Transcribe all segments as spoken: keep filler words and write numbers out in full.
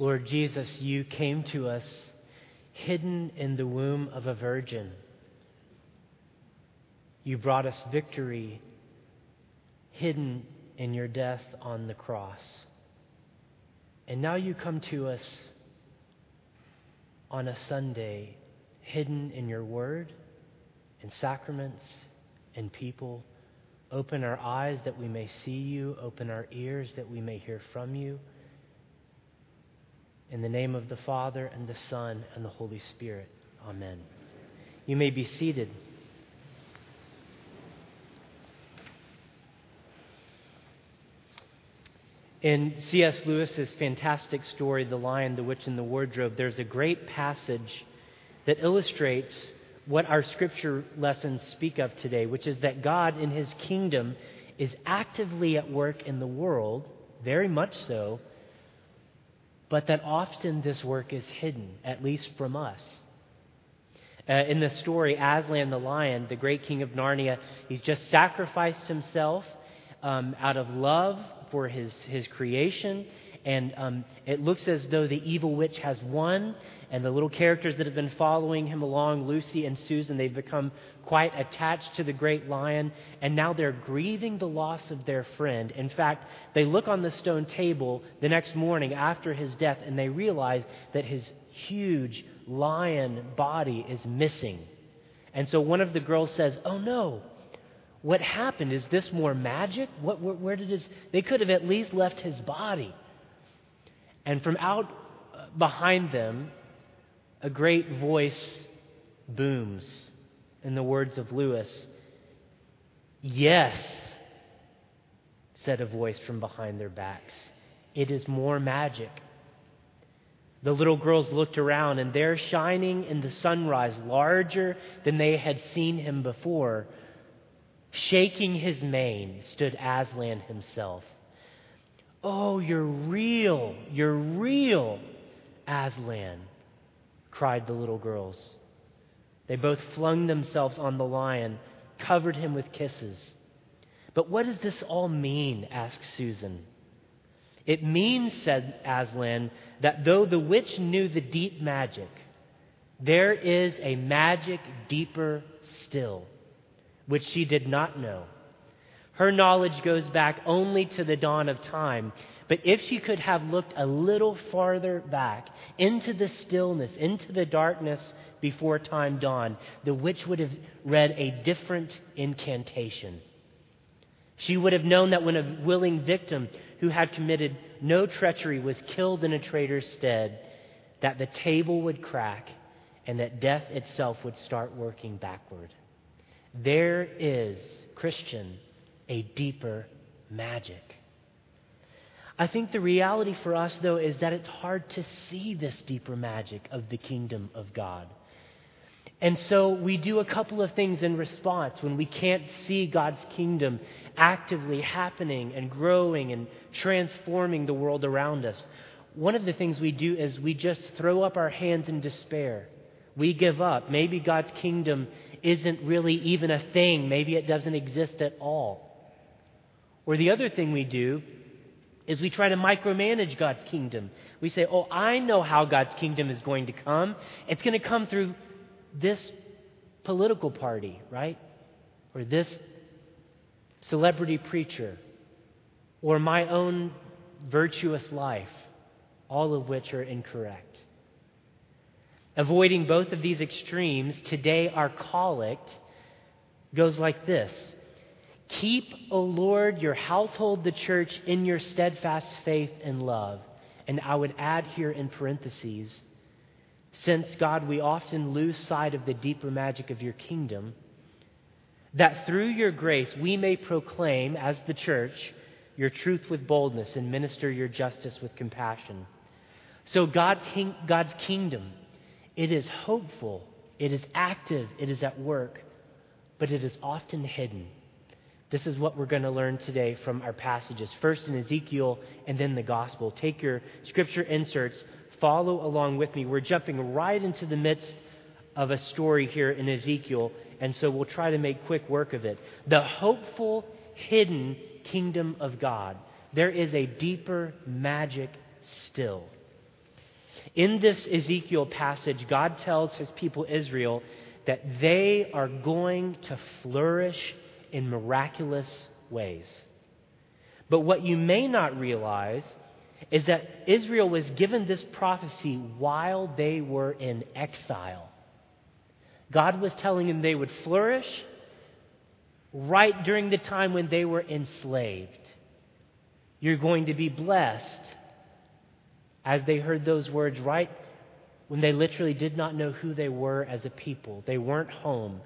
Lord Jesus, you came to us hidden in the womb of a virgin. You brought us victory hidden in your death on the cross. And now you come to us on a Sunday hidden in your word and sacraments and people. Open our eyes that we may see you. Open our ears that we may hear from you. In the name of the Father, and the Son, and the Holy Spirit. Amen. You may be seated. In C S Lewis's fantastic story, The Lion, the Witch, and the Wardrobe, there's a great passage that illustrates what our scripture lessons speak of today, which is that God in his kingdom is actively at work in the world, very much so, but that often this work is hidden, at least from us. Uh, in the story, Aslan the lion, the great king of Narnia, he's just sacrificed himself um, out of love for his, his creation. And um, it looks as though the evil witch has won. And the little characters that have been following him along, Lucy and Susan, they've become quite attached to the great lion. And now they're grieving the loss of their friend. In fact, they look on the stone table the next morning after his death, and they realize that his huge lion body is missing. And so one of the girls says, "Oh, no. What happened? Is this more magic? What? Where, where did his... They could have at least left his body." And from out behind them, a great voice booms in the words of Lewis. "Yes," said a voice from behind their backs. "It is more magic." The little girls looked around, and there, shining in the sunrise, larger than they had seen him before, shaking his mane, stood Aslan himself. "Oh, you're real, you're real, Aslan," cried the little girls. They both flung themselves on the lion, covered him with kisses. "But what does this all mean?" asked Susan. "It means," said Aslan, "that though the witch knew the deep magic, there is a magic deeper still, which she did not know. Her knowledge goes back only to the dawn of time. But if she could have looked a little farther back, into the stillness, into the darkness before time dawned, the witch would have read a different incantation. She would have known that when a willing victim who had committed no treachery was killed in a traitor's stead, that the table would crack and that death itself would start working backward. There is, Christian, a deeper magic." I think the reality for us, though, is that it's hard to see this deeper magic of the kingdom of God. And so we do a couple of things in response when we can't see God's kingdom actively happening and growing and transforming the world around us. One of the things we do is we just throw up our hands in despair. We give up. Maybe God's kingdom isn't really even a thing. Maybe it doesn't exist at all. Or the other thing we do is we try to micromanage God's kingdom. We say, "Oh, I know how God's kingdom is going to come. It's going to come through this political party, right? Or this celebrity preacher. Or my own virtuous life." All of which are incorrect. Avoiding both of these extremes, today our collect goes like this. "Keep, O Lord, your household, the church, in your steadfast faith and love." And I would add here in parentheses, since, God, we often lose sight of the deeper magic of your kingdom, that through your grace we may proclaim, as the church, your truth with boldness and minister your justice with compassion. So God's, God's kingdom, it is hopeful, it is active, it is at work, but it is often hidden. This is what we're going to learn today from our passages, first in Ezekiel and then the gospel. Take your scripture inserts, follow along with me. We're jumping right into the midst of a story here in Ezekiel, and so we'll try to make quick work of it. The hopeful, hidden kingdom of God. There is a deeper magic still. In this Ezekiel passage, God tells his people Israel that they are going to flourish in miraculous ways. But what you may not realize is that Israel was given this prophecy while they were in exile. God was telling them they would flourish right during the time when they were enslaved. You're going to be blessed. As they heard those words right when they literally did not know who they were as a people. They weren't home.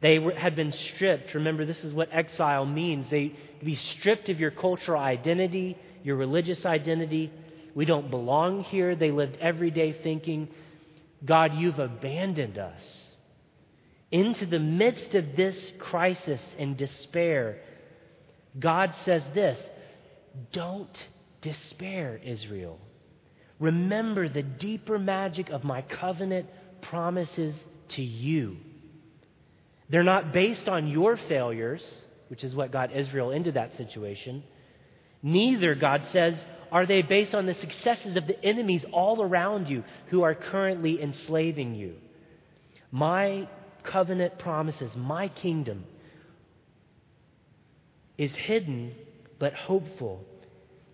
They were, had been stripped. Remember, this is what exile means. They be stripped of your cultural identity, your religious identity. We don't belong here. They lived every day thinking, God, you've abandoned us. Into the midst of this crisis and despair, God says this, don't despair, Israel. Remember the deeper magic of my covenant promises to you. They're not based on your failures, which is what got Israel into that situation. Neither, God says, are they based on the successes of the enemies all around you who are currently enslaving you. My covenant promises, my kingdom is hidden but hopeful,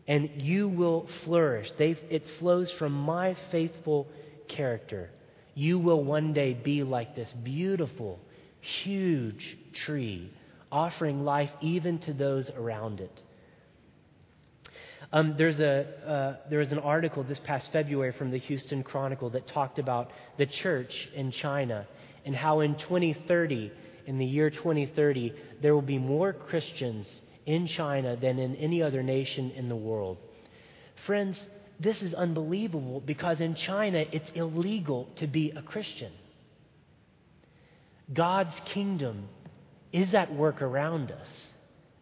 and you will flourish. They've, it flows from my faithful character. You will one day be like this beautiful, huge tree, offering life even to those around it. Um, there's a uh, there was an article this past February from the Houston Chronicle that talked about the church in China and how in twenty thirty, in the year twenty thirty, there will be more Christians in China than in any other nation in the world. Friends, this is unbelievable because in China it's illegal to be a Christian. God's kingdom is at work around us,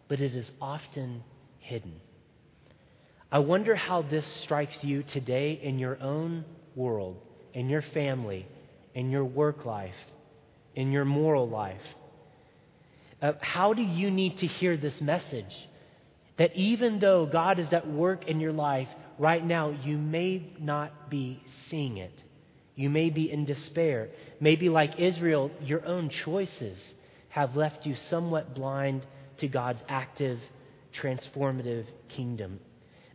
but it is often hidden. I wonder how this strikes you today in your own world, in your family, in your work life, in your moral life. Uh, how do you need to hear this message? That even though God is at work in your life right now, you may not be seeing it. You may be in despair. Maybe like Israel, your own choices have left you somewhat blind to God's active, transformative kingdom.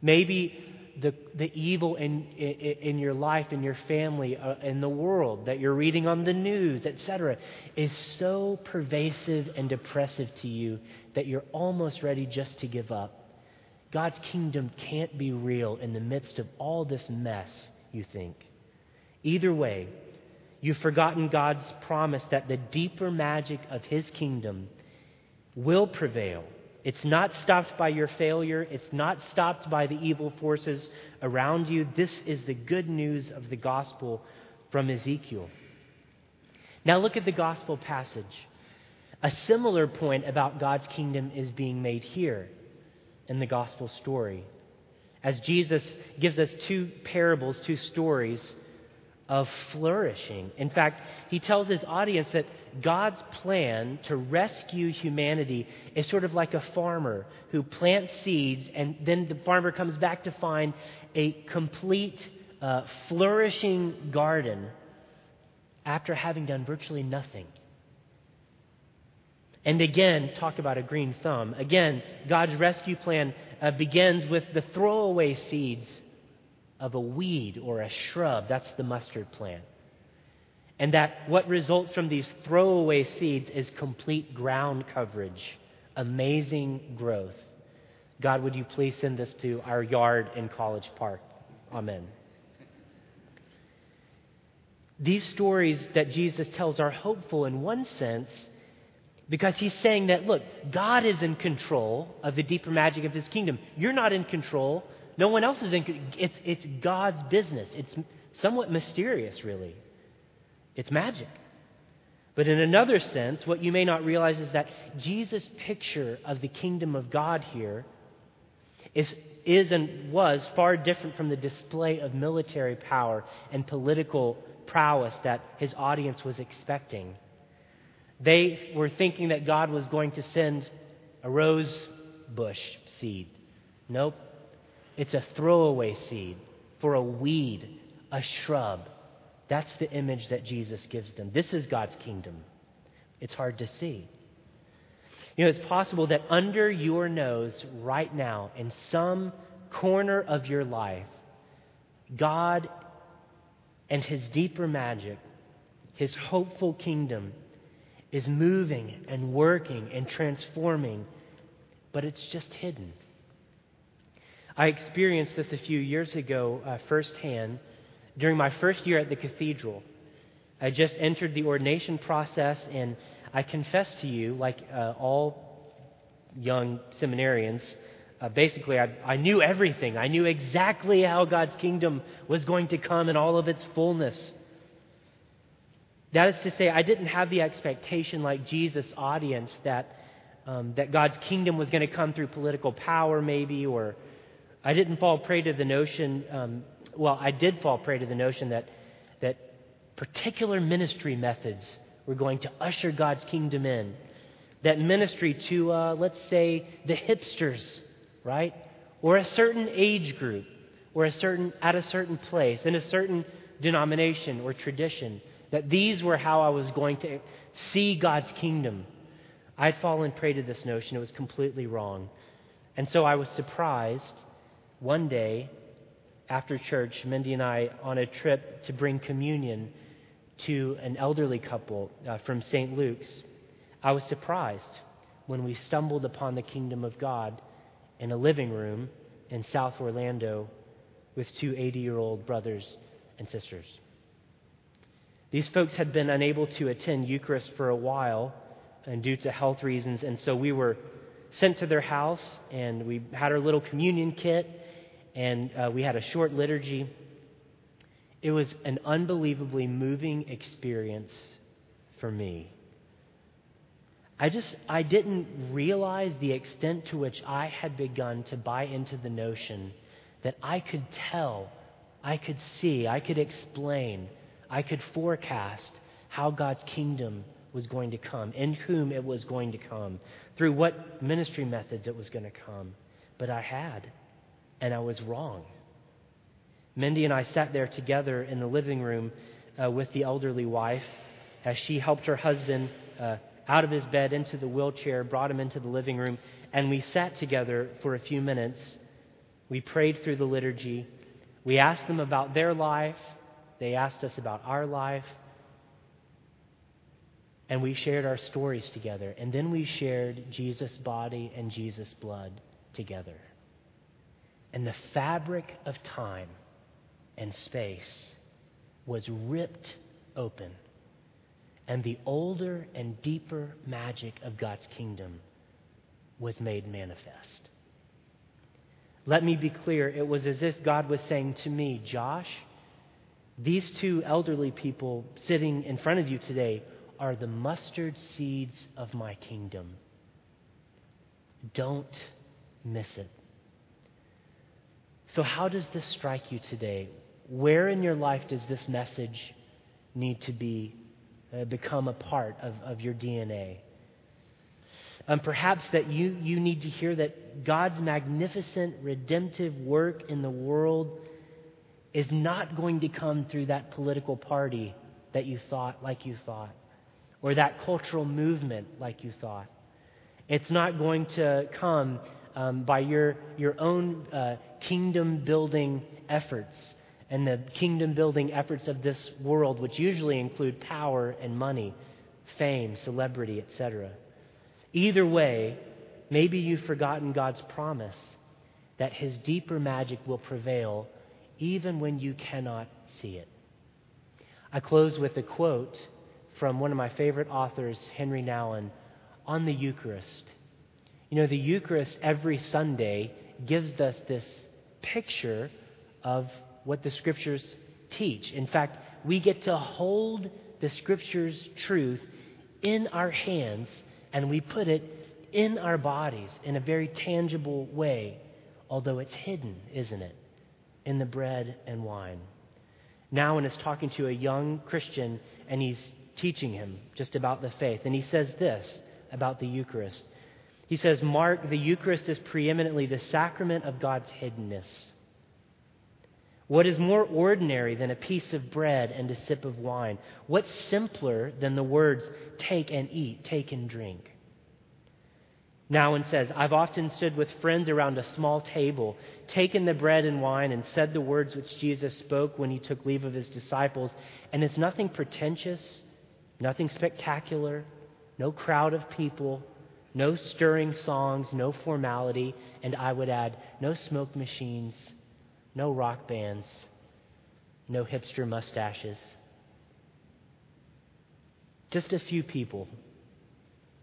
Maybe the the evil in in, in your life, in your family, uh, in the world that you're reading on the news, et cetera, is so pervasive and oppressive to you that you're almost ready just to give up. God's kingdom can't be real in the midst of all this mess, you think. Either way, you've forgotten God's promise that the deeper magic of his kingdom will prevail. It's not stopped by your failure. It's not stopped by the evil forces around you. This is the good news of the gospel from Ezekiel. Now look at the gospel passage. A similar point about God's kingdom is being made here in the gospel story, as Jesus gives us two parables, two stories of flourishing. In fact, he tells his audience that God's plan to rescue humanity is sort of like a farmer who plants seeds, and then the farmer comes back to find a complete, uh, flourishing garden after having done virtually nothing. And again, talk about a green thumb. Again, God's rescue plan uh, begins with the throwaway seeds of a weed or a shrub. That's the mustard plant. And that what results from these throwaway seeds is complete ground coverage, amazing growth. God, would you please send this to our yard in College Park? Amen. These stories that Jesus tells are hopeful in one sense because he's saying that, look, God is in control of the deeper magic of his kingdom. You're not in control. No one else is in control. It's, it's God's business. It's somewhat mysterious, really. It's magic. But in another sense, what you may not realize is that Jesus' picture of the kingdom of God here is, is and was far different from the display of military power and political prowess that his audience was expecting. They were thinking that God was going to send a rose bush seed. Nope. It's a throwaway seed for a weed, a shrub. That's the image that Jesus gives them. This is God's kingdom. It's hard to see. You know, it's possible that under your nose right now, in some corner of your life, God and his deeper magic, his hopeful kingdom, is moving and working and transforming, but it's just hidden. I experienced this a few years ago uh, firsthand during my first year at the cathedral. I just entered the ordination process, and I confess to you, like uh, all young seminarians, uh, basically I, I knew everything. I knew exactly how God's kingdom was going to come in all of its fullness. That is to say, I didn't have the expectation like Jesus' audience that um, that God's kingdom was going to come through political power, maybe, or I didn't fall prey to the notion, um, well, I did fall prey to the notion that that particular ministry methods were going to usher God's kingdom in. That ministry to, uh, let's say, the hipsters, right? Or a certain age group, or a certain at a certain place, in a certain denomination or tradition. That these were how I was going to see God's kingdom. I had fallen prey to this notion. It was completely wrong. And so I was surprised one day after church, Mindy and I on a trip to bring communion to an elderly couple uh, from Saint Luke's. I was surprised when we stumbled upon the kingdom of God in a living room in South Orlando with two eighty-year-old brothers and sisters. These folks had been unable to attend Eucharist for a while and due to health reasons, and so we were sent to their house, and we had our little communion kit, and uh, we had a short liturgy. It was an unbelievably moving experience for me. I just, I didn't realize the extent to which I had begun to buy into the notion that I could tell, I could see, I could explain, I could forecast how God's kingdom was going to come, in whom it was going to come, through what ministry methods it was going to come. But I had, and I was wrong. Mindy and I sat there together in the living room uh, with the elderly wife as she helped her husband uh, out of his bed into the wheelchair, brought him into the living room, and we sat together for a few minutes. We prayed through the liturgy. We asked them about their life. They asked us about our life, and we shared our stories together. And then we shared Jesus' body and Jesus' blood together. And the fabric of time and space was ripped open, and the older and deeper magic of God's kingdom was made manifest. Let me be clear, it was as if God was saying to me, Josh, these two elderly people sitting in front of you today are the mustard seeds of my kingdom. Don't miss it. So how does this strike you today? Where in your life does this message need to be uh, become a part of, of your D N A? Um, perhaps that you, you need to hear that God's magnificent redemptive work in the world is not going to come through that political party that you thought like you thought, or that cultural movement like you thought. It's not going to come um, by your your own uh, kingdom-building efforts and the kingdom-building efforts of this world, which usually include power and money, fame, celebrity, et cetera. Either way, maybe you've forgotten God's promise that his deeper magic will prevail even when you cannot see it. I close with a quote from one of my favorite authors, Henry Nouwen, on the Eucharist. You know, the Eucharist every Sunday gives us this picture of what the Scriptures teach. In fact, we get to hold the Scriptures' truth in our hands, and we put it in our bodies in a very tangible way, although it's hidden, isn't it, in the bread and wine. Nouwen is talking to a young Christian, and he's teaching him just about the faith. And he says this about the Eucharist. He says, "Mark, the Eucharist is preeminently the sacrament of God's hiddenness. What is more ordinary than a piece of bread and a sip of wine? What's simpler than the words, take and eat, take and drink? Nouwen says, I've often stood with friends around a small table, taken the bread and wine and said the words which Jesus spoke when he took leave of his disciples. And it's nothing pretentious, nothing spectacular, no crowd of people, no stirring songs, no formality, and I would add, no smoke machines, no rock bands, no hipster mustaches. Just a few people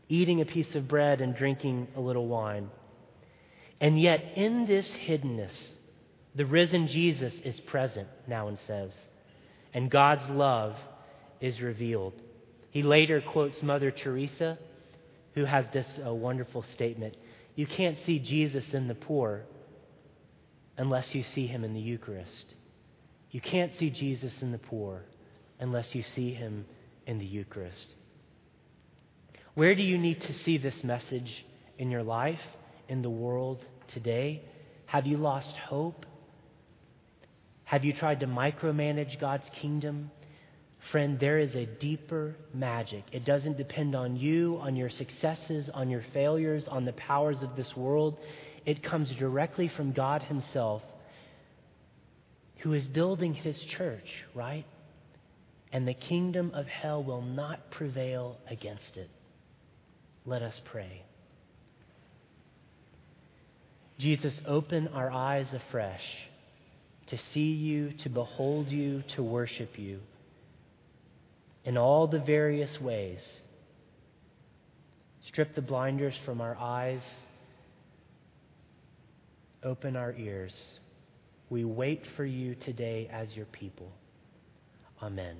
eating a piece of bread and drinking a little wine. And yet in this hiddenness, the risen Jesus is present, Nouwen says, and God's love is revealed. He later quotes Mother Teresa, who has this uh, wonderful statement. You can't see Jesus in the poor unless you see him in the Eucharist. You can't see Jesus in the poor unless you see him in the Eucharist. Where do you need to see this message in your life, in the world today? Have you lost hope? Have you tried to micromanage God's kingdom? Friend, there is a deeper magic. It doesn't depend on you, on your successes, on your failures, on the powers of this world. It comes directly from God himself, who is building his church, right? And the kingdom of hell will not prevail against it. Let us pray. Jesus, open our eyes afresh to see you, to behold you, to worship you in all the various ways. Strip the blinders from our eyes. Open our ears. We wait for you today as your people. Amen.